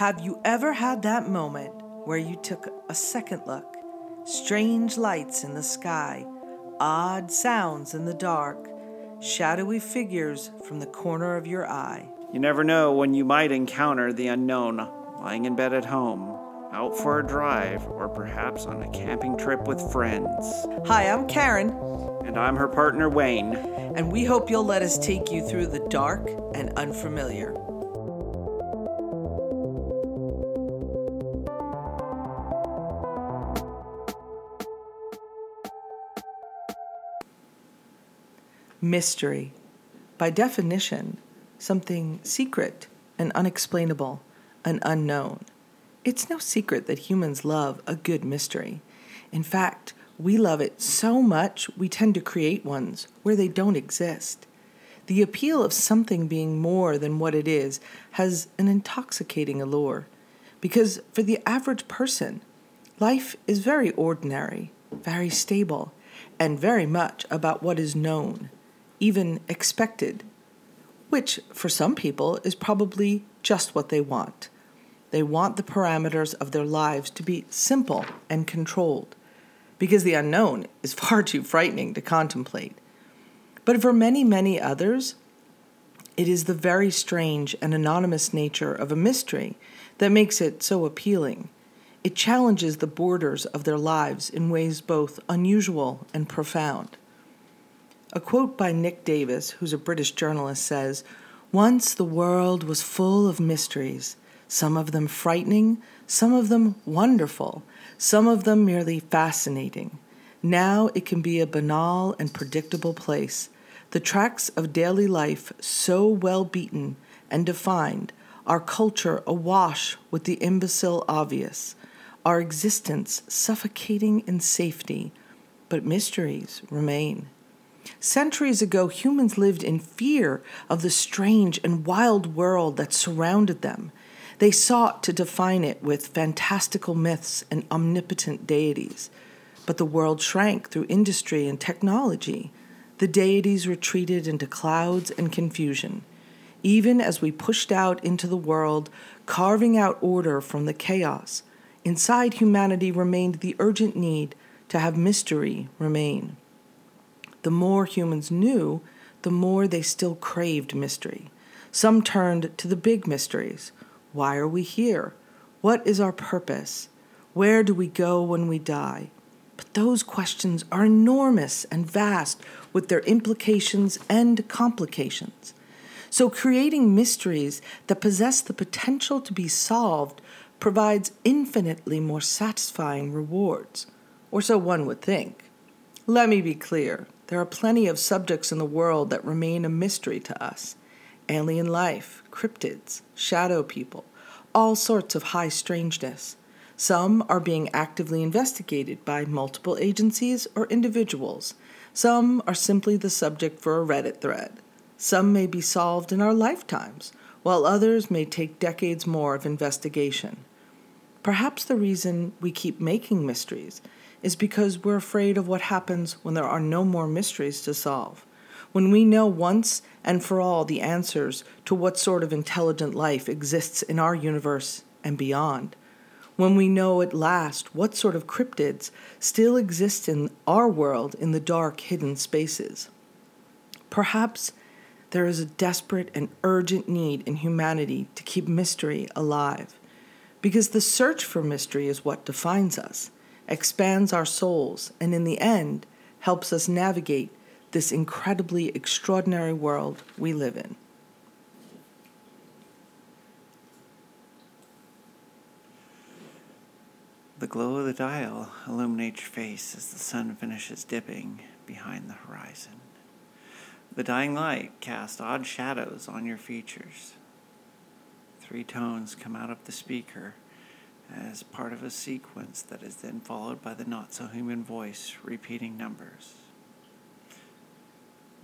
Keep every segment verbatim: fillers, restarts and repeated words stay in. Have you ever had that moment where you took a second look? Strange lights in the sky, odd sounds in the dark, shadowy figures from the corner of your eye. You never know when you might encounter the unknown, lying in bed at home, out for a drive, or perhaps on a camping trip with friends. Hi, I'm Karen. And I'm her partner, Wayne. And we hope you'll let us take you through the dark and unfamiliar. Mystery. By definition, something secret and unexplainable and unknown. It's no secret that humans love a good mystery. In fact, we love it so much we tend to create ones where they don't exist. The appeal of something being more than what it is has an intoxicating allure, because for the average person, life is very ordinary, very stable, and very much about what is known, even expected, which for some people is probably just what they want. They want the parameters of their lives to be simple and controlled, because the unknown is far too frightening to contemplate. But for many, many others, it is the very strange and anonymous nature of a mystery that makes it so appealing. It challenges the borders of their lives in ways both unusual and profound. A quote by Nick Davis, who's a British journalist, says, "Once the world was full of mysteries, some of them frightening, some of them wonderful, some of them merely fascinating. Now it can be a banal and predictable place. The tracks of daily life so well beaten and defined, our culture awash with the imbecile obvious, our existence suffocating in safety, but mysteries remain. Centuries ago, humans lived in fear of the strange and wild world that surrounded them. They sought to define it with fantastical myths and omnipotent deities. But the world shrank through industry and technology. The deities retreated into clouds and confusion. Even as we pushed out into the world, carving out order from the chaos, inside humanity remained the urgent need to have mystery remain. The more humans knew, the more they still craved mystery. Some turned to the big mysteries. Why are we here? What is our purpose? Where do we go when we die? But those questions are enormous and vast with their implications and complications. So creating mysteries that possess the potential to be solved provides infinitely more satisfying rewards, or so one would think. Let me be clear, there are plenty of subjects in the world that remain a mystery to us. Alien life, cryptids, shadow people, all sorts of high strangeness. Some are being actively investigated by multiple agencies or individuals. Some are simply the subject for a Reddit thread. Some may be solved in our lifetimes, while others may take decades more of investigation. Perhaps the reason we keep making mysteries is because we're afraid of what happens when there are no more mysteries to solve. When we know once and for all the answers to what sort of intelligent life exists in our universe and beyond, when we know at last what sort of cryptids still exist in our world in the dark, hidden spaces. Perhaps there is a desperate and urgent need in humanity to keep mystery alive, because the search for mystery is what defines us, expands our souls, and in the end helps us navigate this incredibly extraordinary world we live in." The glow of the dial illuminates your face as the sun finishes dipping behind the horizon. The dying light casts odd shadows on your features. Three tones come out of the speaker as part of a sequence that is then followed by the not-so-human voice repeating numbers.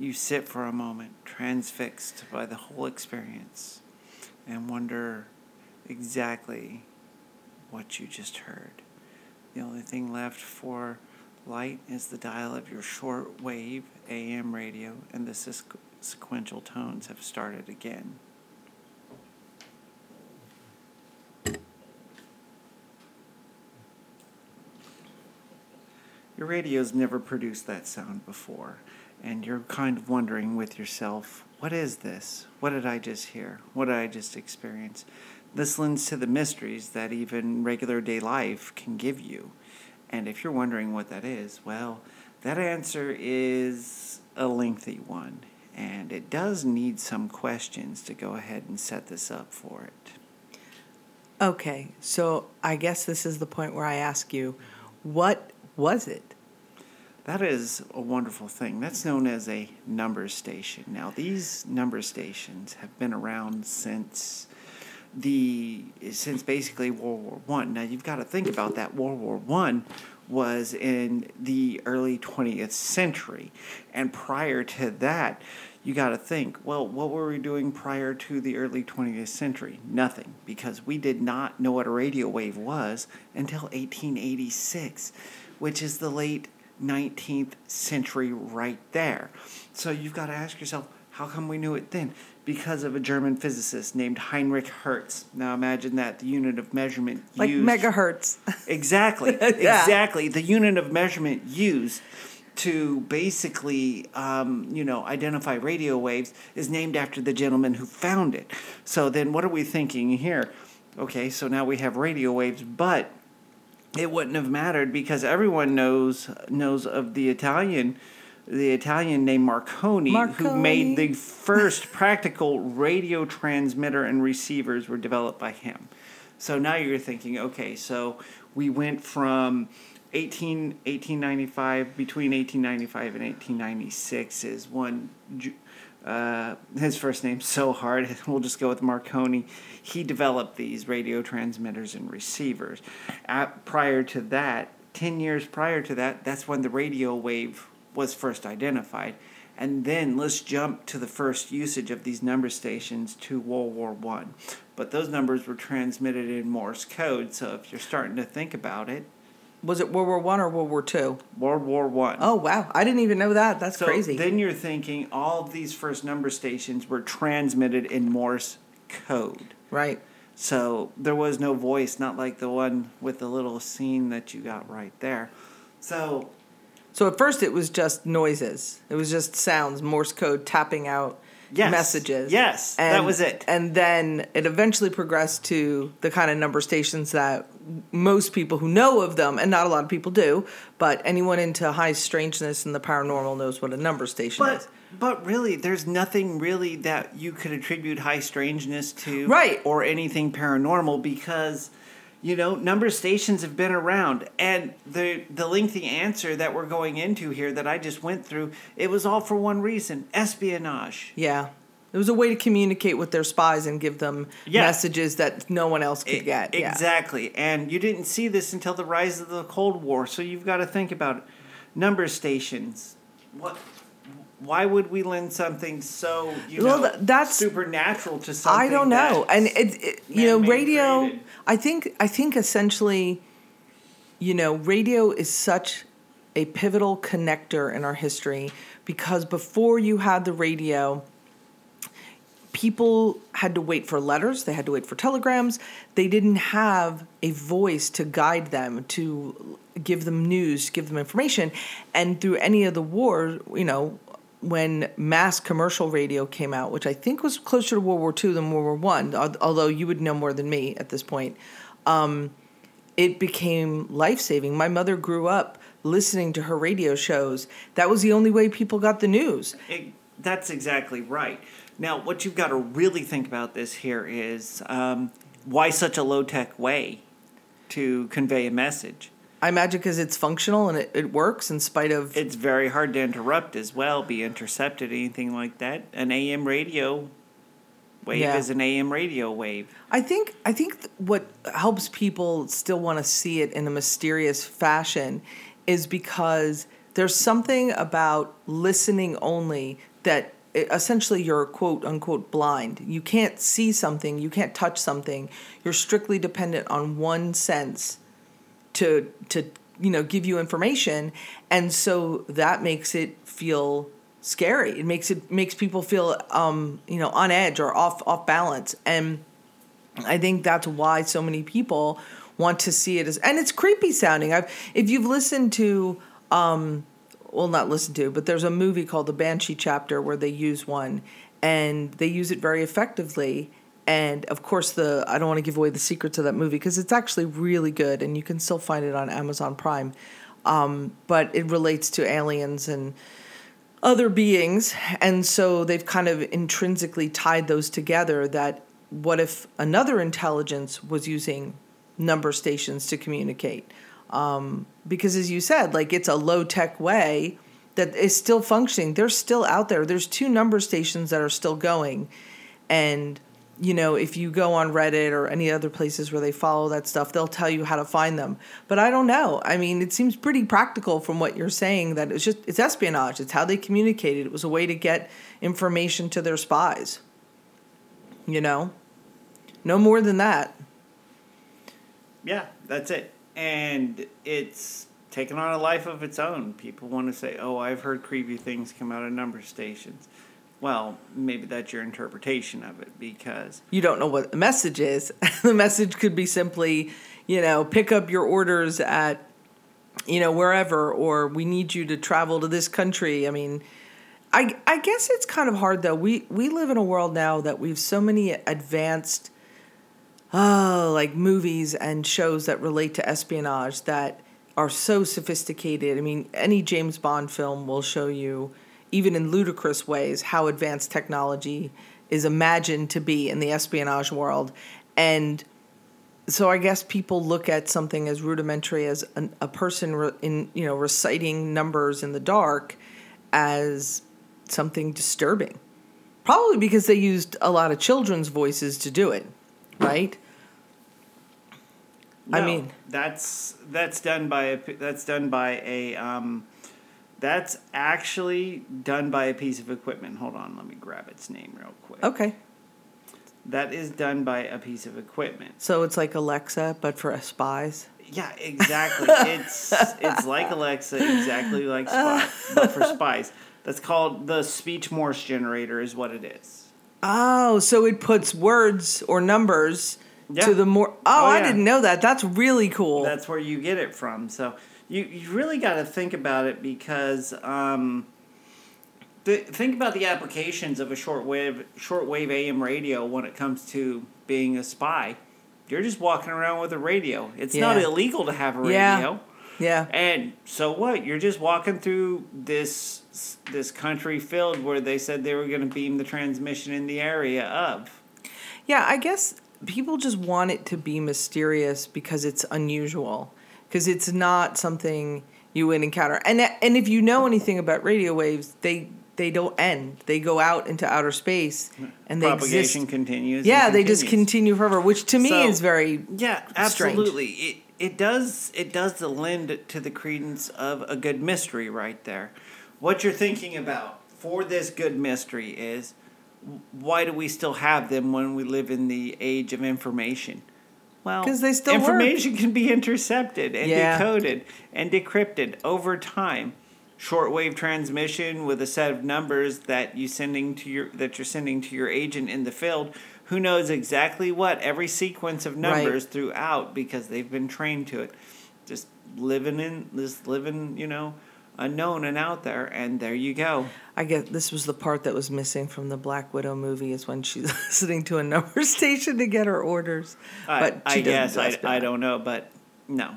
You sit for a moment, transfixed by the whole experience, and wonder exactly what you just heard. The only thing left for light is the dial of your shortwave A M radio, and the ses- sequential tones have started again. Your radio's never produced that sound before, and you're kind of wondering with yourself, what is this? What did I just hear? What did I just experience? This lends to the mysteries that even regular day life can give you. And if you're wondering what that is, well, that answer is a lengthy one, and it does need some questions to go ahead and set this up for it. Okay, so I guess this is the point where I ask you, what was it? That is a wonderful thing. That's known as a number station. Now, these number stations have been around since the since basically World War One. Now, you've got to think about that. World War One was in the early twentieth century, and prior to that, you got to think, well, what were we doing prior to the early twentieth century? Nothing, because we did not know what a radio wave was until eighteen eighty-six, which is the late nineteenth century right there. So you've got to ask yourself, how come we knew it then? Because of a German physicist named Heinrich Hertz. Now imagine that, the unit of measurement like used... Like megahertz. Exactly, yeah. exactly. The unit of measurement used to basically, um, you know, identify radio waves is named after the gentleman who found it. So then what are we thinking here? Okay, so now we have radio waves, but it wouldn't have mattered because everyone knows knows of the Italian... the Italian named Marconi, Marconi, who made the first practical radio transmitter, and receivers were developed by him. So now you're thinking, okay, so we went from eighteen, eighteen ninety-five, between eighteen ninety-five and eighteen ninety-six is one, uh, his first name's so hard, we'll just go with Marconi. He developed these radio transmitters and receivers. At, prior to that, ten years prior to that, that's when the radio wave was first identified. And then let's jump to the first usage of these number stations to World War One. But those numbers were transmitted in Morse code, so if you're starting to think about it... Was it World War One or World War Two? World War One. Oh, wow. I didn't even know that. That's so crazy. Then you're thinking all of these first number stations were transmitted in Morse code. Right. So there was no voice, not like the one with the little scene that you got right there. So... So at first it was just noises. It was just sounds, Morse code tapping out yes. messages. Yes, and, that was it. And then it eventually progressed to the kind of number stations that most people who know of them, and not a lot of people do, but anyone into high strangeness and the paranormal knows what a number station but, is. But really, there's nothing really that you could attribute high strangeness to right. or anything paranormal because... You know, number stations have been around, and the the lengthy answer that we're going into here that I just went through, it was all for one reason, espionage. Yeah. It was a way to communicate with their spies and give them yeah. messages that no one else could it, get. Yeah. Exactly. And you didn't see this until the rise of the Cold War, so you've got to think about it. Number stations. What? Why would we lend something so, you well, know, that's, supernatural to something? I don't know. And, it, it, you know, radio, created. I think I think essentially, you know, radio is such a pivotal connector in our history because before you had the radio, people had to wait for letters. They had to wait for telegrams. They didn't have a voice to guide them, to give them news, give them information. And through any of the wars, you know, when mass commercial radio came out, which I think was closer to World War Two than World War One, although you would know more than me at this point, um, it became life-saving. My mother grew up listening to her radio shows. That was the only way people got the news. It, that's exactly right. Now, what you've got to really think about this here is um, why such a low-tech way to convey a message? I imagine because it's functional and it, it works in spite of... It's very hard to interrupt as well, be intercepted, anything like that. An A M radio wave yeah. is an A M radio wave. I think I think what helps people still want to see it in a mysterious fashion is because there's something about listening only that essentially you're quote-unquote blind. You can't see something. You can't touch something. You're strictly dependent on one sense to to you know give you information, and so that makes it feel scary. It makes it makes people feel um, you know on edge or off off balance, and I think that's why so many people want to see it as. And it's creepy sounding. I've if you've listened to um, well, not listen to, but there's a movie called The Banshee Chapter where they use one, and they use it very effectively. And, of course, the I don't want to give away the secrets of that movie because it's actually really good, and you can still find it on Amazon Prime. Um, but it relates to aliens and other beings, and so they've kind of intrinsically tied those together, that what if another intelligence was using number stations to communicate? Um, because, as you said, like, it's a low-tech way that is still functioning. They're still out there. There's two number stations that are still going, and... you know, if you go on Reddit or any other places where they follow that stuff, they'll tell you how to find them. But I don't know. I mean, it seems pretty practical from what you're saying, that it's just, it's espionage. It's how they communicated. It was a way to get information to their spies. You know? No more than that. Yeah, that's it. And it's taken on a life of its own. People want to say, oh, I've heard creepy things come out of number stations. Well, maybe that's your interpretation of it, because... you don't know what the message is. The message could be simply, you know, pick up your orders at, you know, wherever, or we need you to travel to this country. I mean, I I guess it's kind of hard, though. We, we live in a world now that we have so many advanced, oh, like movies and shows that relate to espionage that are so sophisticated. I mean, any James Bond film will show you, even in ludicrous ways, how advanced technology is imagined to be in the espionage world. And so I guess people look at something as rudimentary as an, a person re- in, you know, reciting numbers in the dark as something disturbing. Probably because they used a lot of children's voices to do it, right? No, I mean, that's that's done by a, that's done by a um That's actually done by a piece of equipment. Hold on, let me grab its name real quick. Okay. That is done by a piece of equipment. So it's like Alexa, but for spies? Yeah, exactly. it's it's like Alexa, exactly like spy, but for spies. That's called the speech Morse generator is what it is. Oh, so it puts words or numbers yeah. to the more... Oh, oh yeah. I didn't know that. That's really cool. That's where you get it from, so... You you really got to think about it, because um, th- think about the applications of a shortwave shortwave A M radio when it comes to being a spy. You're just walking around with a radio. It's yeah. not illegal to have a radio. Yeah. yeah. And so what? You're just walking through this this country field where they said they were going to beam the transmission in the area of. Yeah, I guess people just want it to be mysterious because it's unusual. Because it's not something you would encounter. And and if you know anything about radio waves, they they don't end. They go out into outer space. And they Propagation exist. continues. Yeah, they continues. just continue forever, which to me so, is very Yeah, absolutely. Strange. It it does it does lend to the credence of a good mystery right there. What you're thinking about for this good mystery is, why do we still have them when we live in the age of information? Well, they still information work. Can be intercepted and yeah. decoded and decrypted over time. Shortwave transmission with a set of numbers that you sending to your that you're sending to your agent in the field, who knows exactly what every sequence of numbers right. throughout, because they've been trained to it. Just living in this living, you know, unknown and out there, and there you go. I guess this was the part that was missing from the Black Widow movie, is when she's listening to a number station to get her orders. I, but I guess I, I don't know, but no.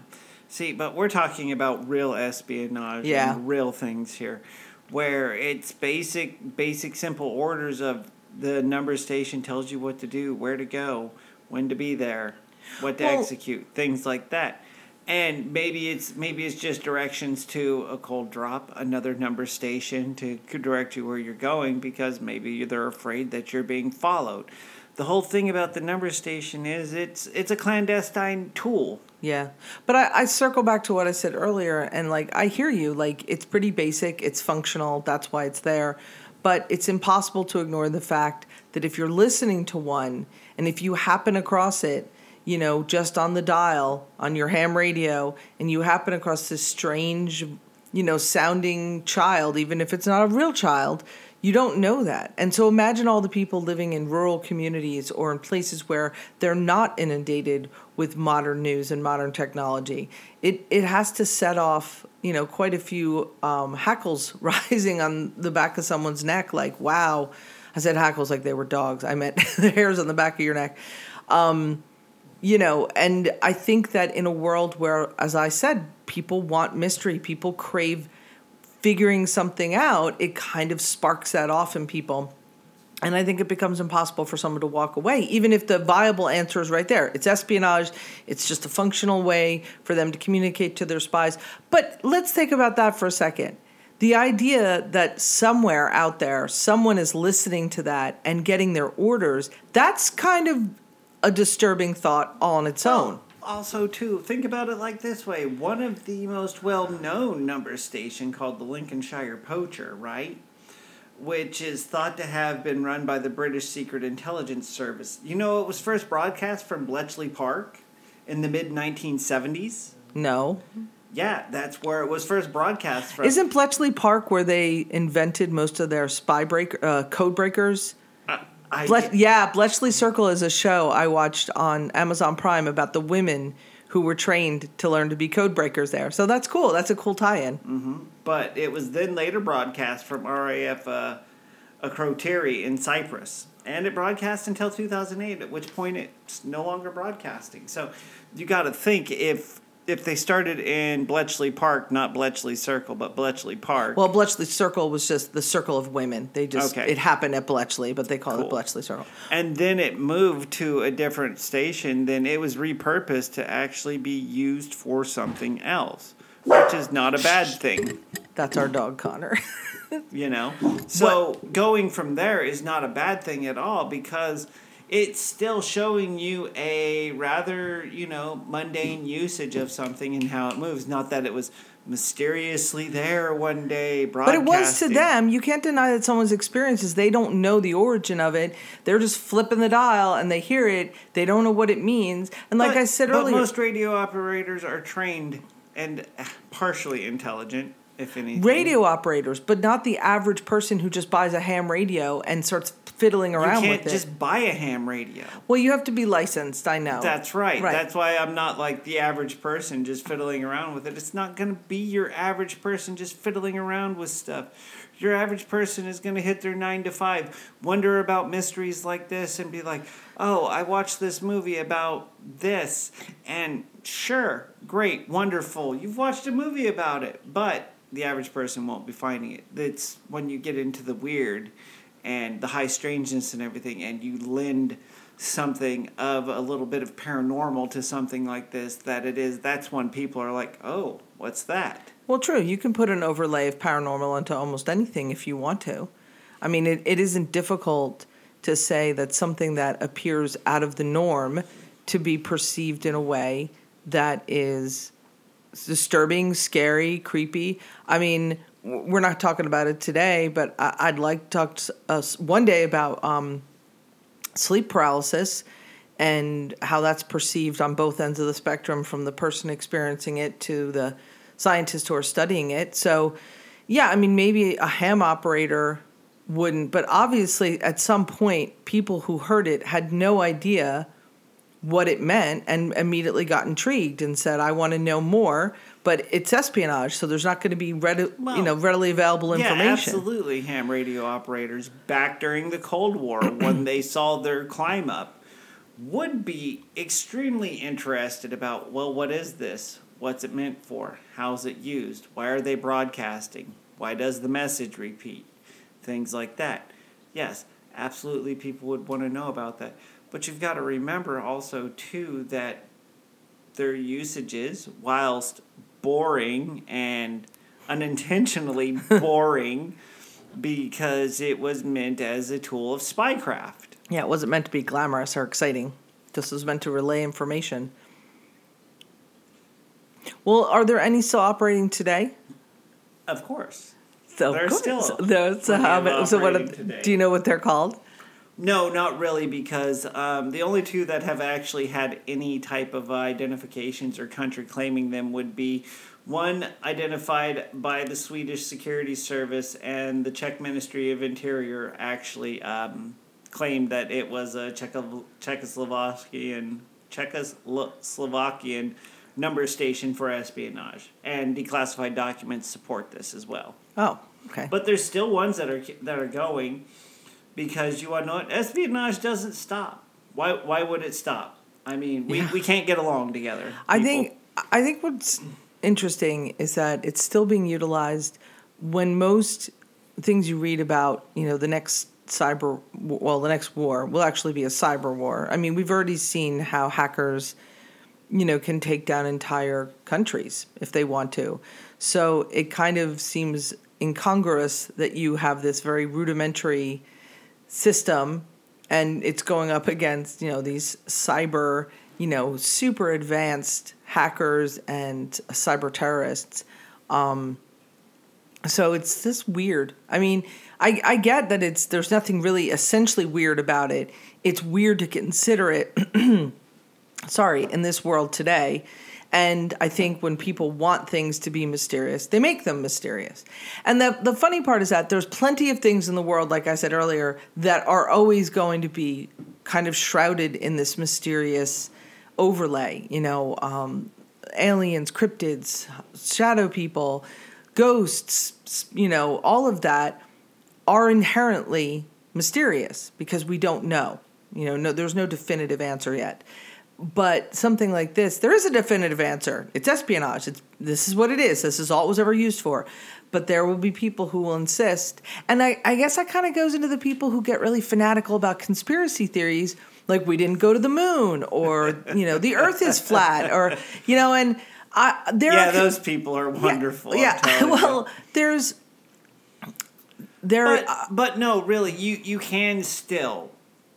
See, but we're talking about real espionage yeah. and real things here, where it's basic, basic, simple orders of the number station tells you what to do, where to go, when to be there, what to well, execute, things like that. And maybe it's maybe it's just directions to a cold drop, another number station to direct you where you're going, because maybe they're afraid that you're being followed. The whole thing about the number station is it's it's a clandestine tool. Yeah, but I, I circle back to what I said earlier, and like I hear you, like it's pretty basic, it's functional, that's why it's there. But it's impossible to ignore the fact that if you're listening to one, and if you happen across it, you know, just on the dial, on your ham radio, and you happen across this strange, you know, sounding child, even if it's not a real child, You don't know that. And so imagine all the people living in rural communities or in places where they're not inundated with modern news and modern technology. It it has to set off, you know, quite a few um, hackles rising on the back of someone's neck. Like, wow. I said hackles like they were dogs. I meant the hairs on the back of your neck. Um, you know, and I think that in a world where, as I said, people want mystery, people crave figuring something out, it kind of sparks that off in people. And I think it becomes impossible for someone to walk away, even if the viable answer is right there. It's espionage. It's just a functional way for them to communicate to their spies. But let's think about that for a second. The idea that somewhere out there, someone is listening to that and getting their orders, that's kind of a disturbing thought on its own. Also, too, think about it like this way. One of the most well-known number station called the Lincolnshire Poacher, right? Which is thought to have been run by the British Secret Intelligence Service. You know, it was first broadcast from Bletchley Park in the mid nineteen seventies. No. Yeah, that's where it was first broadcast from. Isn't Bletchley Park where they invented most of their spy break, uh, code breakers? I Ble- yeah, Bletchley Circle is a show I watched on Amazon Prime about the women who were trained to learn to be code breakers there. So that's cool. That's a cool tie-in. Mm-hmm. But it was then later broadcast from R A F uh, Akrotiri in Cyprus. And it broadcast until two thousand eight, at which point it's no longer broadcasting. So you got to think if... If they started in Bletchley Park, not Bletchley Circle, but Bletchley Park. Well, Bletchley Circle was just the circle of women. They just okay. It happened at Bletchley, but they called cool. it Bletchley Circle. And then it moved to a different station. Then it was repurposed to actually be used for something else, which is not a bad thing. That's our dog, Connor. You know? So what? Going from there is not a bad thing at all because... It's still showing you a rather, you know, mundane usage of something and how it moves. Not that it was mysteriously there one day broadcasting. But it was to them. You can't deny that someone's experiences. They don't know the origin of it. They're just flipping the dial and they hear it. They don't know what it means. And like but, I said but earlier. But most radio operators are trained and partially intelligent. If anything. Radio operators, but not the average person who just buys a ham radio and starts fiddling around with it. You can't just buy a ham radio. Well, you have to be licensed, I know. That's right. right. That's why I'm not like the average person just fiddling around with it. It's not going to be your average person just fiddling around with stuff. Your average person is going to hit their nine to five, wonder about mysteries like this, and be like, oh, I watched this movie about this, and sure, great, wonderful, you've watched a movie about it, but... The average person won't be finding it. It's when you get into the weird and the high strangeness and everything, and you lend something of a little bit of paranormal to something like this, that it is, that's when people are like, oh, what's that? Well, true. You can put an overlay of paranormal into almost anything if you want to. I mean, it, it isn't difficult to say that something that appears out of the norm to be perceived in a way that is... It's disturbing, scary, creepy. I mean, we're not talking about it today, but I'd like to talk to us one day about um, sleep paralysis and how that's perceived on both ends of the spectrum, from the person experiencing it to the scientists who are studying it. So, yeah, I mean, maybe a ham operator wouldn't, but obviously at some point, people who heard it had no idea what it meant and immediately got intrigued and said, I want to know more, but it's espionage, so there's not going to be readi- well, you know, readily available yeah, information. Yeah, absolutely. Ham radio operators back during the Cold War when they saw their climb up would be extremely interested about, well, what is this? What's it meant for? How's it used? Why are they broadcasting? Why does the message repeat? Things like that. Yes, absolutely people would want to know about that. But you've got to remember also, too, that their usages, whilst boring and unintentionally boring, because it was meant as a tool of spycraft. Yeah, it wasn't meant to be glamorous or exciting. This was meant to relay information. Well, are there any still operating today? Of course. So, there's still. There's, uh, so what, do you know what they're called? No, not really, because um, the only two that have actually had any type of uh, identifications or country claiming them would be one identified by the Swedish Security Service, and the Czech Ministry of Interior actually um, claimed that it was a Czecho- Czechoslovakian, Czechoslovakian number station for espionage, and declassified documents support this as well. Oh, okay. But there's still ones that are that are going. Because you are not... Espionage doesn't stop. Why Why would it stop? I mean, we, yeah. we can't get along together. People. I think I think what's interesting is that it's still being utilized when most things you read about, you know, the next cyber... Well, the next war will actually be a cyber war. I mean, we've already seen how hackers, you know, can take down entire countries if they want to. So it kind of seems incongruous that you have this very rudimentary... system, and it's going up against, you know, these cyber, you know, super advanced hackers and cyber terrorists. Um, so it's just weird. I mean, I, I get that it's there's nothing really essentially weird about it. It's weird to consider it, sorry, in this world today. And I think when people want things to be mysterious, they make them mysterious. And the the funny part is that there's plenty of things in the world, like I said earlier, that are always going to be kind of shrouded in this mysterious overlay. You know, um, aliens, cryptids, shadow people, ghosts, you know, all of that are inherently mysterious because we don't know. You know, no, there's no definitive answer yet. But something like this, there is a definitive answer. It's espionage. It's, this is what it is. This is all it was ever used for. But there will be people who will insist. And I, I guess that kind of goes into the people who get really fanatical about conspiracy theories, like we didn't go to the moon, or, you know, the earth is flat, or, you know, and I, there yeah, are... Yeah, those people are wonderful. Yeah, yeah. Well, you. there's... there. But, uh, but no, really, you, you can still...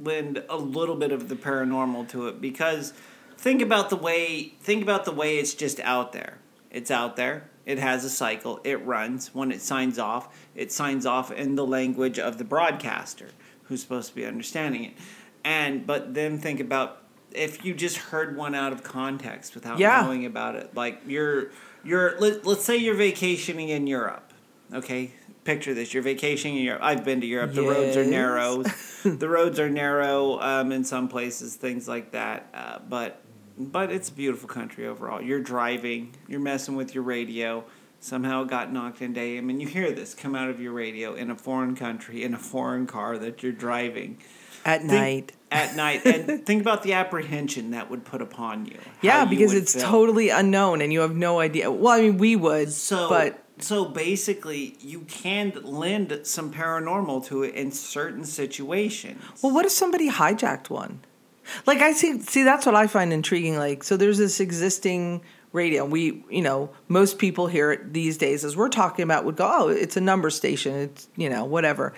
lend a little bit of the paranormal to it, because think about the way think about the way it's just out there. It's out there. It has a cycle. It runs. When it signs off, it signs off in the language of the broadcaster who's supposed to be understanding it. And but then think about if you just heard one out of context without yeah. knowing about it. Like you're you're let, let's say you're vacationing in Europe, okay? Picture this. You're vacationing in Europe. I've been to Europe. The yes. roads are narrow. The roads are narrow um, in some places, things like that. Uh, but but it's a beautiful country overall. You're driving. You're messing with your radio. Somehow it got knocked into A M, and you hear this come out of your radio in a foreign country, in a foreign car that you're driving. At think, night. At night. And think about the apprehension that would put upon you. Yeah, because you it's feel. Totally unknown, and you have no idea. Well, I mean, we would, so, but... So basically, you can lend some paranormal to it in certain situations. Well, what if somebody hijacked one? Like, I see, see, that's what I find intriguing. Like, so there's this existing radio. We, you know, most people hear it these days, as we're talking about, would go, oh, it's a number station. It's, you know, whatever.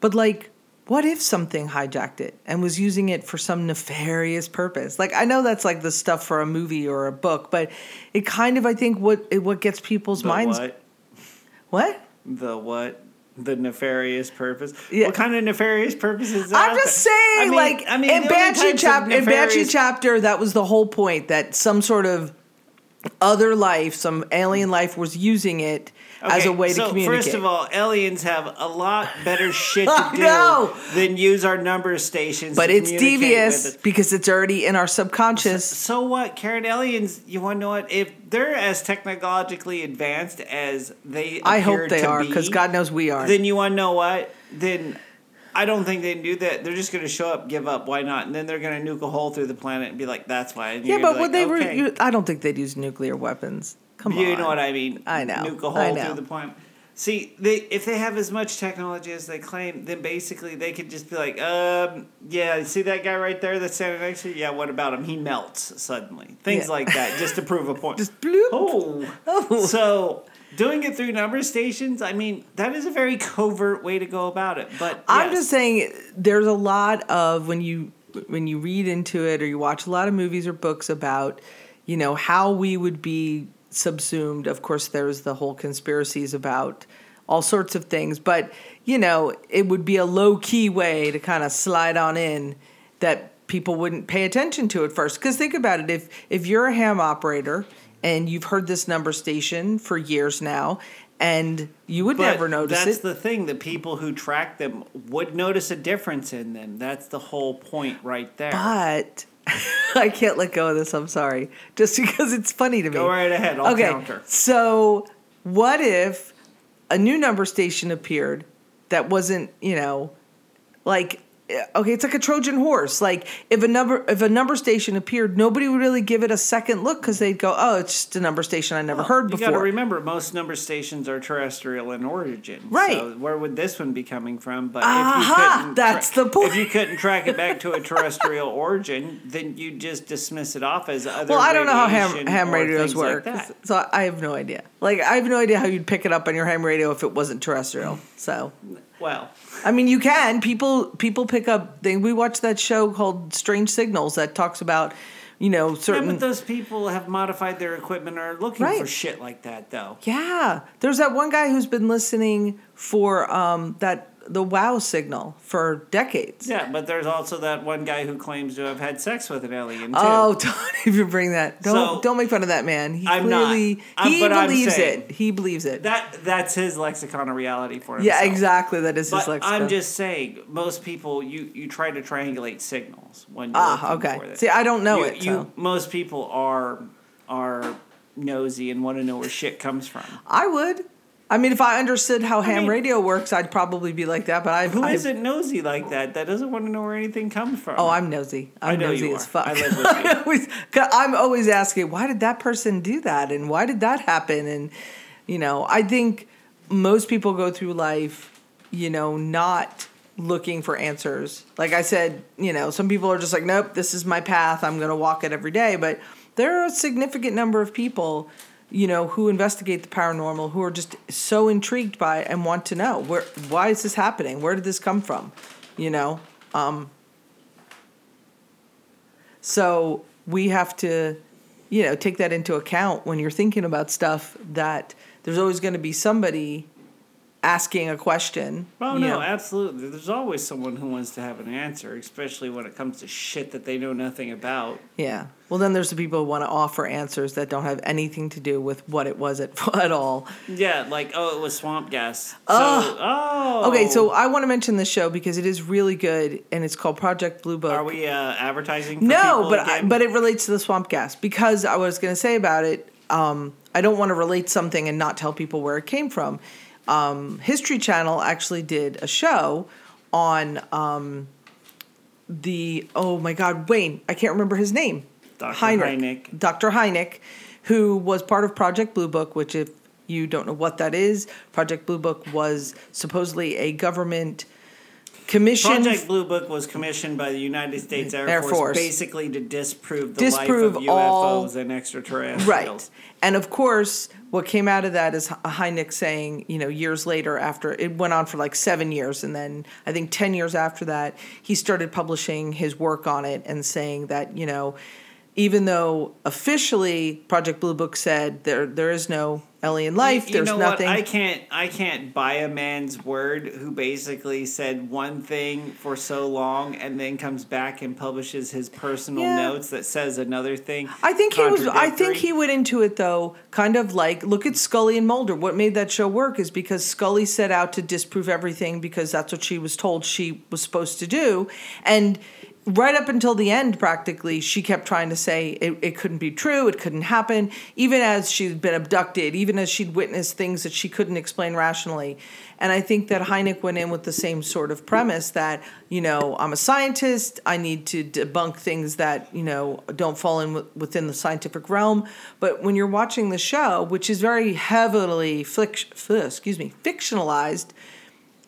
But, like, what if something hijacked it and was using it for some nefarious purpose? Like, I know that's, like, the stuff for a movie or a book, but it kind of, I think, what it, what gets people's but minds... What? What? The what? The nefarious purpose? Yeah. What kind of nefarious purpose is that? I'm just saying, I mean, like, I mean, in Banshee chap- nefarious- Chapter, that was the whole point, that some sort of other life, some alien life, was using it okay, as a way so to communicate. First of all, aliens have a lot better shit to do know. than use our number stations. But to it's devious with it. Because it's already in our subconscious. So, so what, Karen? Aliens, you want to know what? If they're as technologically advanced as they, I appear hope they to are, because God knows we are. Then you want to know what? Then. I don't think they can do that. They're just going to show up, give up. Why not? And then they're going to nuke a hole through the planet and be like, that's why. And yeah, but like, would they okay. re- I don't think they'd use nuclear weapons. Come you on. You know what I mean. I know. Nuke a hole through the planet. See, they, if they have as much technology as they claim, then basically they could just be like, um, yeah, see that guy right there that's standing next to you? Yeah, what about him? He melts suddenly. Things yeah. like that, just to prove a point. Just bloop. Oh. oh. So... Doing it through number stations, I mean, that is a very covert way to go about it. But yes. I'm just saying, there's a lot of when you when you read into it or you watch a lot of movies or books about, you know, how we would be subsumed. Of course, there's the whole conspiracies about all sorts of things. But, you know, it would be a low-key way to kind of slide on in that people wouldn't pay attention to at first. Because think about it. If if you're a ham operator and you've heard this number station for years now, and you would but never notice that's it. That's the thing. The people who track them would notice a difference in them. That's the whole point right there. But I can't let go of this. I'm sorry. Just because it's funny to me. Go right ahead. I'll okay. counter. So what if a new number station appeared that wasn't, you know, like, okay, it's like a Trojan horse. Like if a number if a number station appeared, nobody would really give it a second look because they'd go, oh, it's just a number station I never well, heard before. You got to remember, most number stations are terrestrial in origin. Right. So where would this one be coming from? But Aha, if you couldn't that's tra- the point. If you couldn't track it back to a terrestrial origin, then you just dismiss it off as other. Well, I don't know how ham, ham radios work, like so I have no idea. Like I have no idea how you'd pick it up on your ham radio if it wasn't terrestrial. So. Well, I mean, you can. People people pick up things. We watch that show called Strange Signals that talks about, you know, certain. Yeah, but those people have modified their equipment and are looking right. for shit like that, though. Yeah. There's that one guy who's been listening for um, that the wow signal for decades. Yeah, but there's also that one guy who claims to have had sex with an alien, too. Oh, don't even bring that. Don't so, don't make fun of that man. He I'm clearly, not. I'm, he believes saying, it. He believes it. That That's his lexicon of reality for himself. Yeah, exactly. That is but his lexicon. I'm just saying, most people, you, you try to triangulate signals when you're ah, looking okay. for it. See, I don't know you, it, you, so. Most people are are nosy and want to know where shit comes from. I would. I mean, if I understood how I ham mean, radio works, I'd probably be like that. But I've, who I've, isn't nosy like that? That doesn't want to know where anything comes from. Oh, I'm nosy. I'm I know nosy you as are. Fuck. I live with you. I always, I'm always asking, why did that person do that, and why did that happen? And you know, I think most people go through life, you know, not looking for answers. Like I said, you know, some people are just like, nope, this is my path. I'm going to walk it every day. But there are a significant number of people, you know, who investigate the paranormal, who are just so intrigued by it and want to know, where, why is this happening? Where did this come from? You know? Um, so we have to, you know, take that into account when you're thinking about stuff, that there's always going to be somebody asking a question. Oh, no, know. Absolutely. There's always someone who wants to have an answer, especially when it comes to shit that they know nothing about. Yeah. Well, then there's the people who want to offer answers that don't have anything to do with what it was at, at all. Yeah, like, oh, it was swamp gas. Oh. So, oh. Okay, so I want to mention this show because it is really good, and it's called Project Blue Book. Are we uh, advertising for no, people but again? I, but it relates to the swamp gas, because I was going to say about it, um, I don't want to relate something and not tell people where it came from. Um, History Channel actually did a show on um, the, oh my God, Wayne, I can't remember his name. Doctor Heinrich. Hynek. Doctor Hynek, who was part of Project Blue Book, which if you don't know what that is, Project Blue Book was supposedly a government commission. Project Blue Book was commissioned by the United States Air, Air Force, Force basically to disprove the disprove life of U F Os all, and extraterrestrials. Right. And of course, what came out of that is Hynek saying, you know, years later after, it went on for like seven years, and then I think ten years after that, he started publishing his work on it and saying that, you know, even though officially Project Blue Book said there there is no alien life, you, you there's know nothing. What? I can't I can't buy a man's word who basically said one thing for so long and then comes back and publishes his personal yeah. notes that says another thing. I think he was I think he went into it though, kind of like, look at Scully and Mulder. What made that show work is because Scully set out to disprove everything because that's what she was told she was supposed to do, and right up until the end, practically, she kept trying to say it, it couldn't be true, it couldn't happen, even as she'd been abducted, even as she'd witnessed things that she couldn't explain rationally. And I think that Hynek went in with the same sort of premise that, you know, I'm a scientist, I need to debunk things that, you know, don't fall in w- within the scientific realm. But when you're watching the show, which is very heavily flic- f- excuse me, fictionalized,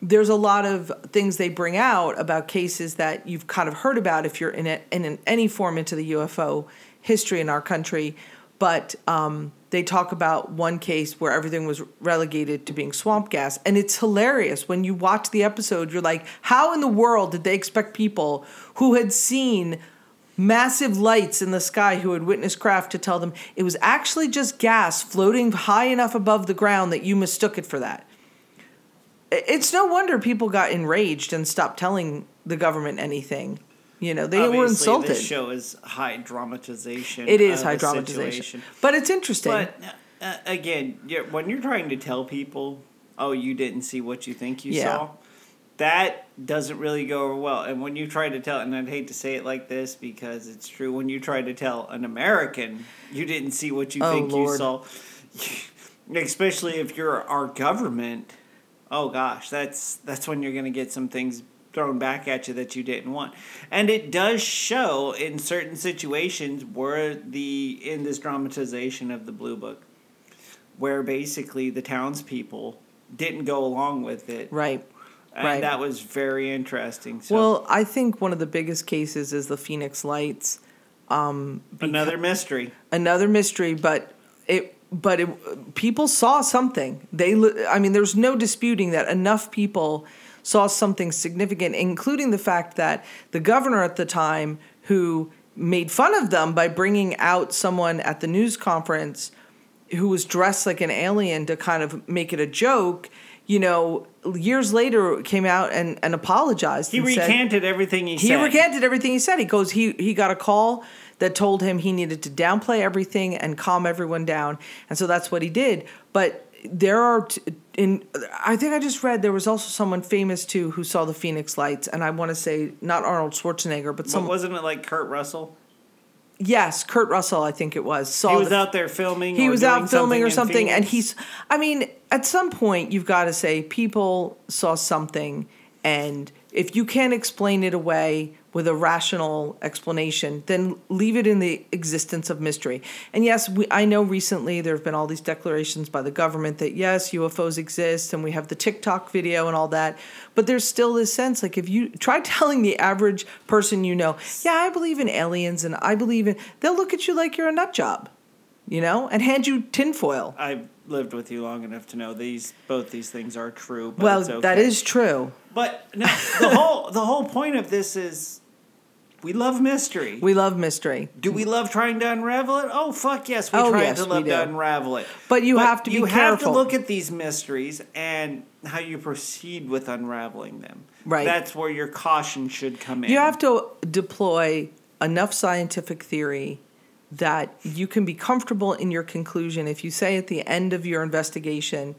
there's a lot of things they bring out about cases that you've kind of heard about if you're in it, in, in any form into the U F O history in our country. But um, they talk about one case where everything was relegated to being swamp gas. And it's hilarious. When you watch the episode, you're like, how in the world did they expect people who had seen massive lights in the sky, who had witnessed craft, to tell them it was actually just gas floating high enough above the ground that you mistook it for that? It's no wonder people got enraged and stopped telling the government anything. You know, they Obviously, were insulted. This show is high dramatization. It is high dramatization. Situation. But it's interesting. But, uh, again, when you're trying to tell people, oh, you didn't see what you think you yeah. saw, that doesn't really go over well. And when you try to tell, and I'd hate to say it like this because it's true, when you try to tell an American you didn't see what you oh, think Lord. you saw, especially if you're our government, oh, gosh, that's that's when you're going to get some things thrown back at you that you didn't want. And it does show in certain situations where the in this dramatization of the Blue Book, where basically the townspeople didn't go along with it. Right. And right. that was very interesting. So. Well, I think one of the biggest cases is the Phoenix Lights. Um, another mystery. Another mystery, but it but it, people saw something. They I mean, there's no disputing that enough people saw something significant, including the fact that the governor at the time, who made fun of them by bringing out someone at the news conference who was dressed like an alien to kind of make it a joke, you know, years later came out and, and apologized. He and recanted said, everything he, he said. He recanted everything he said. He goes, he, he got a call that told him he needed to downplay everything and calm everyone down. And so that's what he did. But there are, in I think I just read there was also someone famous too who saw the Phoenix Lights, and I want to say not Arnold Schwarzenegger, but some. But wasn't it like Kurt Russell? Yes, Kurt Russell, I think it was. Saw he was the, out there filming. He or was doing out filming something or something, and he's. I mean, at some point, you've got to say people saw something, and if you can't explain it away with a rational explanation, then leave it in the existence of mystery. And yes, we, I know recently there have been all these declarations by the government that, yes, U F Os exist, and we have the TikTok video and all that. But there's still this sense, like, if you try telling the average person you know, yeah, I believe in aliens, and I believe in... They'll look at you like you're a nut job, you know, and hand you tinfoil. I've lived with you long enough to know these both these things are true, but well, it's okay. That is true. But no, the whole the whole point of this is... We love mystery. We love mystery. Do we love trying to unravel it? Oh, fuck yes. We oh, try yes, to love to unravel it. But you but have to be you careful. You have to look at these mysteries and how you proceed with unraveling them. Right. That's where your caution should come in. You have to deploy enough scientific theory that you can be comfortable in your conclusion. If you say at the end of your investigation,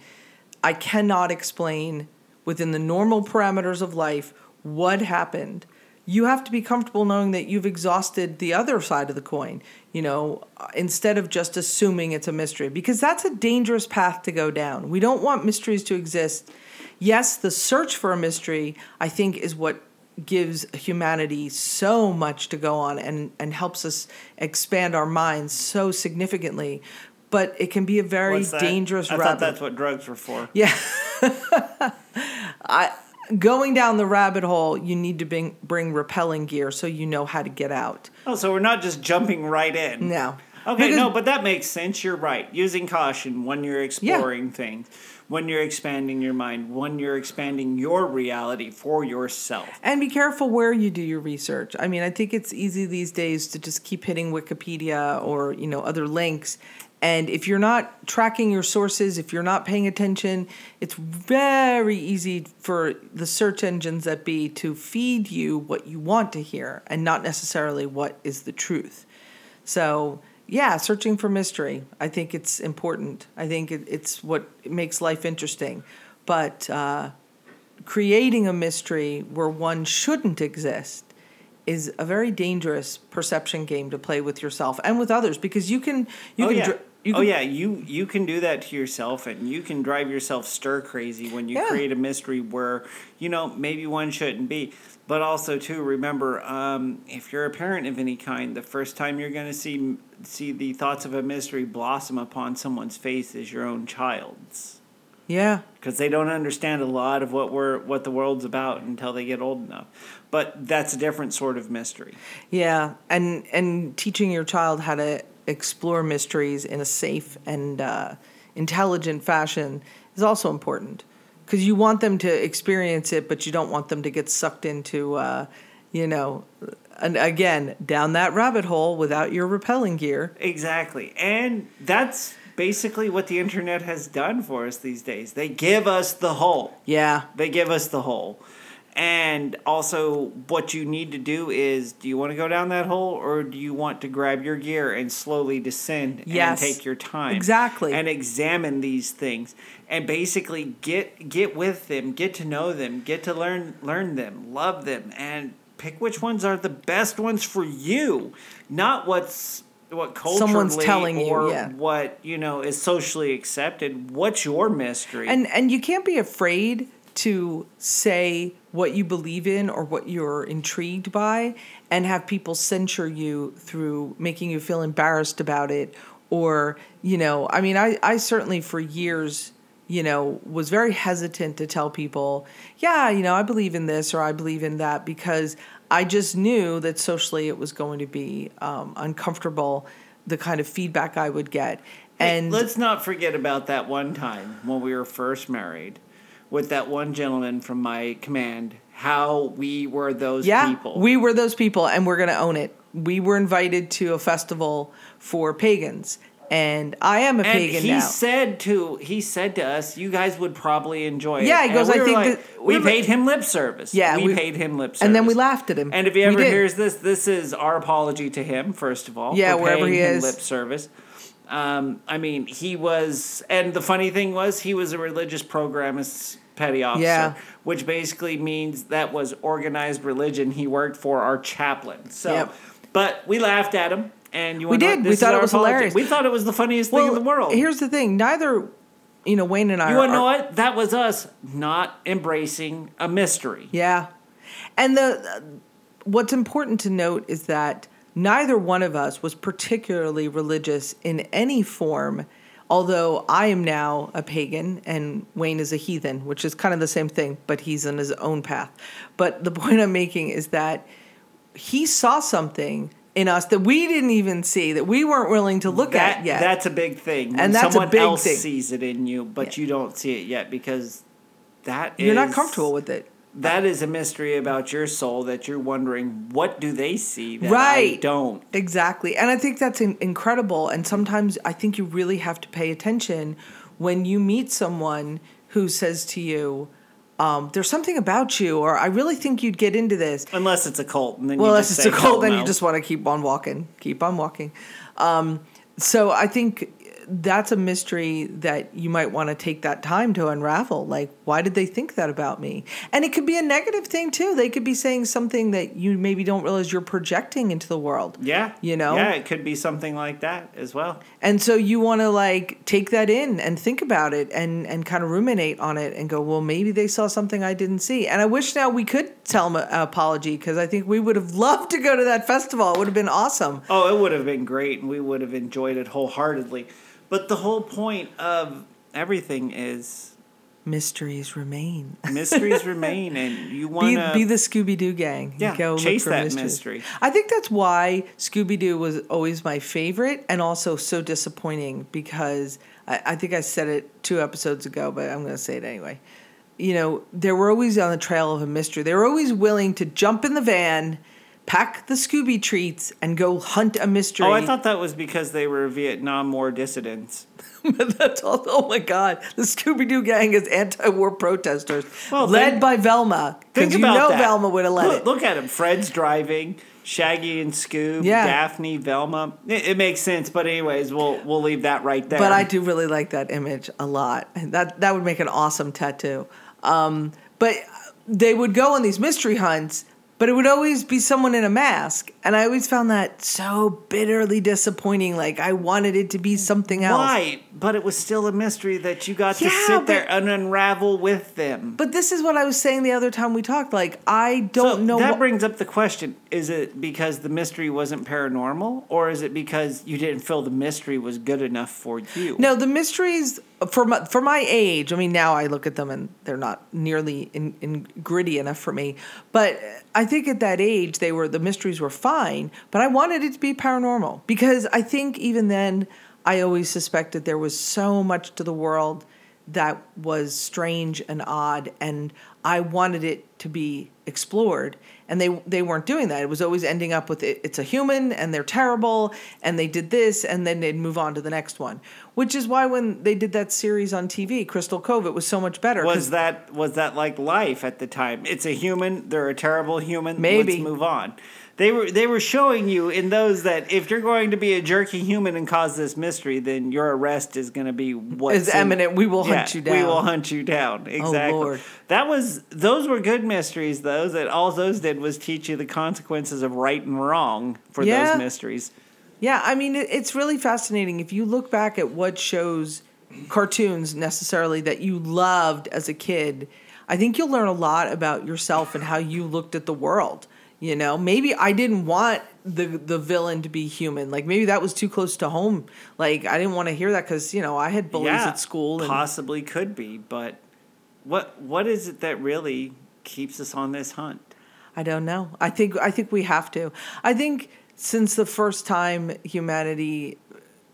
I cannot explain within the normal parameters of life what happened, you have to be comfortable knowing that you've exhausted the other side of the coin, you know, instead of just assuming it's a mystery, because that's a dangerous path to go down. We don't want mysteries to exist. Yes, the search for a mystery, I think, is what gives humanity so much to go on and, and helps us expand our minds so significantly. But it can be a very dangerous rabbit. I thought that's what drugs were for. Yeah. I... Going down the rabbit hole, you need to bring, bring rappelling gear so you know how to get out. Oh, so we're not just jumping right in. No. Okay, because, no, but that makes sense. You're right. Using caution when you're exploring yeah. things, when you're expanding your mind, when you're expanding your reality for yourself. And be careful where you do your research. I mean, I think it's easy these days to just keep hitting Wikipedia or, you know, other links. And if you're not tracking your sources, if you're not paying attention, it's very easy for the search engines that be to feed you what you want to hear and not necessarily what is the truth. So, yeah, searching for mystery. I think it's important. I think it, it's what makes life interesting. But uh, creating a mystery where one shouldn't exist is a very dangerous perception game to play with yourself and with others, because you can... you oh, can. Yeah. Dr- You can, oh, yeah, you, you can do that to yourself, and you can drive yourself stir-crazy when you yeah. create a mystery where, you know, maybe one shouldn't be. But also, too, remember, um, if you're a parent of any kind, the first time you're going to see see the thoughts of a mystery blossom upon someone's face is your own child's. Yeah. Because they don't understand a lot of what we're what the world's about until they get old enough. But that's a different sort of mystery. Yeah, and and teaching your child how to explore mysteries in a safe and uh, intelligent fashion is also important, because you want them to experience it, but you don't want them to get sucked into, uh, you know, and again, down that rabbit hole without your rappelling gear. Exactly. And that's basically what the internet has done for us these days. They give us the whole. Yeah. They give us the whole. And also what you need to do is, do you want to go down that hole or do you want to grab your gear and slowly descend yes, and take your time? Exactly. And examine these things and basically get get with them, get to know them, get to learn learn them, love them, and pick which ones are the best ones for you, not what's what culturally someone's telling you, or yeah. what, you know, is socially accepted. What's your mystery? And and you can't be afraid to say what you believe in or what you're intrigued by and have people censure you through making you feel embarrassed about it. Or, you know, I mean, I, I certainly for years, you know, was very hesitant to tell people, yeah, you know, I believe in this or I believe in that, because I just knew that socially it was going to be um, uncomfortable, the kind of feedback I would get. And let's not forget about that one time when we were first married, with that one gentleman from my command, how we were those yeah, people. We were those people, and we're going to own it. We were invited to a festival for pagans, and I am a and pagan he now. Said to, he said to us, you guys would probably enjoy yeah, it. Yeah, he goes, we I think... Like, that, we, we paid him lip service. Yeah. We, we paid him lip service. And then we laughed at him. And if he ever hears this, this is our apology to him, first of all. Yeah, wherever he is. Lip service. Um, I mean, he was... And the funny thing was, he was a religious programmist... petty officer, yeah. which basically means that was organized religion. He worked for our chaplain. So, yep. But we laughed at him, and you we did. What, we thought it was apology. Hilarious. We thought it was the funniest well, thing in the world. Here's the thing: neither, you know, Wayne and I. You want to know what? That was us not embracing a mystery. Yeah, and the uh, what's important to note is that neither one of us was particularly religious in any form. Although I am now a pagan and Wayne is a heathen, which is kind of the same thing, but he's on his own path. But the point I'm making is that he saw something in us that we didn't even see, that we weren't willing to look that, at yet. That's a big thing. And when that's someone a big else thing. Sees it in you, but yeah. you don't see it yet because that is... You're not comfortable with it. That is a mystery about your soul that you're wondering, what do they see that right. I don't? Exactly. And I think that's incredible. And sometimes I think you really have to pay attention when you meet someone who says to you, um, there's something about you, or I really think you'd get into this. Unless it's a cult. And then well, you unless just it's say, a cult, then know. You just want to keep on walking. Keep on walking. Um, so I think... That's a mystery that you might want to take that time to unravel. Like, why did they think that about me? And it could be a negative thing, too. They could be saying something that you maybe don't realize you're projecting into the world. Yeah. You know? Yeah, it could be something like that as well. And so you want to, like, take that in and think about it and, and kind of ruminate on it and go, well, maybe they saw something I didn't see. And I wish now we could tell them an apology, because I think we would have loved to go to that festival. It would have been awesome. Oh, it would have been great, and we would have enjoyed it wholeheartedly. But the whole point of everything is... Mysteries remain. Mysteries remain, and you want to... Be, be the Scooby-Doo gang. Yeah, go chase that mystery. mystery. I think that's why Scooby-Doo was always my favorite and also so disappointing, because I, I think I said it two episodes ago, but I'm going to say it anyway. You know, they were always on the trail of a mystery. They were always willing to jump in the van... Pack the Scooby treats and go hunt a mystery. Oh, I thought that was because they were Vietnam War dissidents. That's all, oh, my God. The Scooby-Doo gang is anti-war protesters, well, led think, by Velma. Because you know that. Velma would have led look, it. Look at him. Fred's driving, Shaggy and Scoob, yeah. Daphne, Velma. It, it makes sense. But anyways, we'll we'll leave that right there. But I do really like that image a lot. That, that would make an awesome tattoo. Um, but they would go on these mystery hunts. But it would always be someone in a mask. And I always found that so bitterly disappointing. Like, I wanted it to be something else. Right. But it was still a mystery that you got yeah, to sit but, there and unravel with them. But this is what I was saying the other time we talked. Like, I don't so know. That wh- brings up the question. Is it because the mystery wasn't paranormal? Or is it because you didn't feel the mystery was good enough for you? No, the mysteries... For my, for my age, I mean, now I look at them and they're not nearly in, in gritty enough for me. But I think at that age, they were the mysteries were fine. But I wanted it to be paranormal, because I think even then I always suspected there was so much to the world that was strange and odd, and I wanted it to be explored, and they they weren't doing that. It was always ending up with it, it's a human and they're terrible and they did this, and then they'd move on to the next one, which is why when they did that series on T V, Crystal Cove, it was so much better. Was that was that like life at the time? It's a human, they're a terrible human, maybe. Let's move on. They were they were showing you in those that if you're going to be a jerky human and cause this mystery, then your arrest is going to be what's is imminent. We will yeah, hunt you down. We will hunt you down. Exactly. Oh, Lord. That was those were good mysteries though. That all those did was teach you the consequences of right and wrong for yeah. those mysteries. Yeah, I mean it, it's really fascinating if you look back at what shows, cartoons necessarily that you loved as a kid. I think you'll learn a lot about yourself and how you looked at the world. You know, maybe I didn't want the the villain to be human. Like, maybe that was too close to home. Like, I didn't want to hear that because, you know, I had bullies yeah, at school. And possibly could be. But what what is it that really keeps us on this hunt? I don't know. I think I think we have to. I think since the first time humanity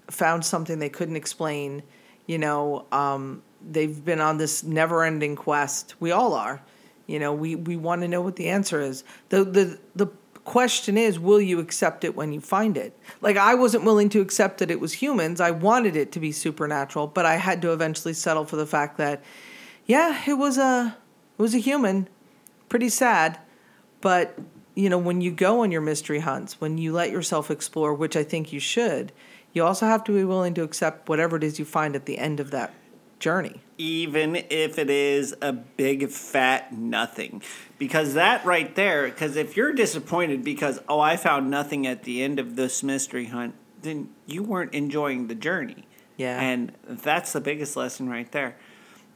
found something they couldn't explain, you know, um, they've been on this never-ending quest. We all are. You know, we, we want to know what the answer is. The, the the question is, will you accept it when you find it? Like, I wasn't willing to accept that it was humans. I wanted it to be supernatural, but I had to eventually settle for the fact that, yeah, it was a it was a human. Pretty sad. But, you know, when you go on your mystery hunts, when you let yourself explore, which I think you should, you also have to be willing to accept whatever it is you find at the end of that journey, even if it is a big fat nothing, because that right there, because if you're disappointed because oh I found nothing at the end of this mystery hunt, then you weren't enjoying the journey. Yeah, and that's the biggest lesson right there.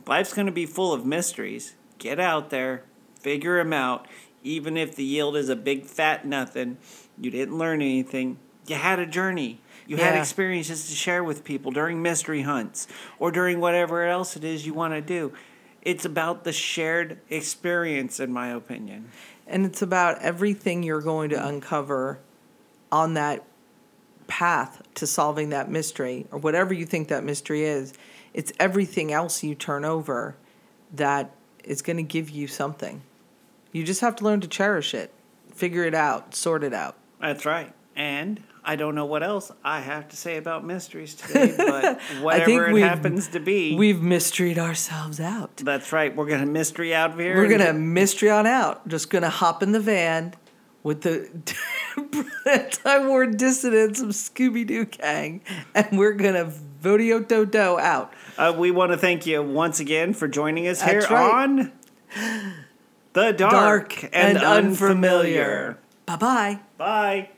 Life's going to be full of mysteries. Get out there, figure them out, even if the yield is a big fat nothing. You didn't learn anything. You had a journey. You yeah. had experiences to share with people during mystery hunts or during whatever else it is you want to do. It's about the shared experience, in my opinion. And it's about everything you're going to uncover on that path to solving that mystery or whatever you think that mystery is. It's everything else you turn over that is going to give you something. You just have to learn to cherish it, figure it out, sort it out. That's right. And I don't know what else I have to say about mysteries today, but whatever it happens to be. We've mysteried ourselves out. That's right. We're going to mystery out here. We're going to mystery on out. Just going to hop in the van with the anti-war dissidents of Scooby-Doo gang, and we're going to vodeo-do-do out. Uh, we want to thank you once again for joining us here on The Dark and Unfamiliar. Bye-bye. Bye.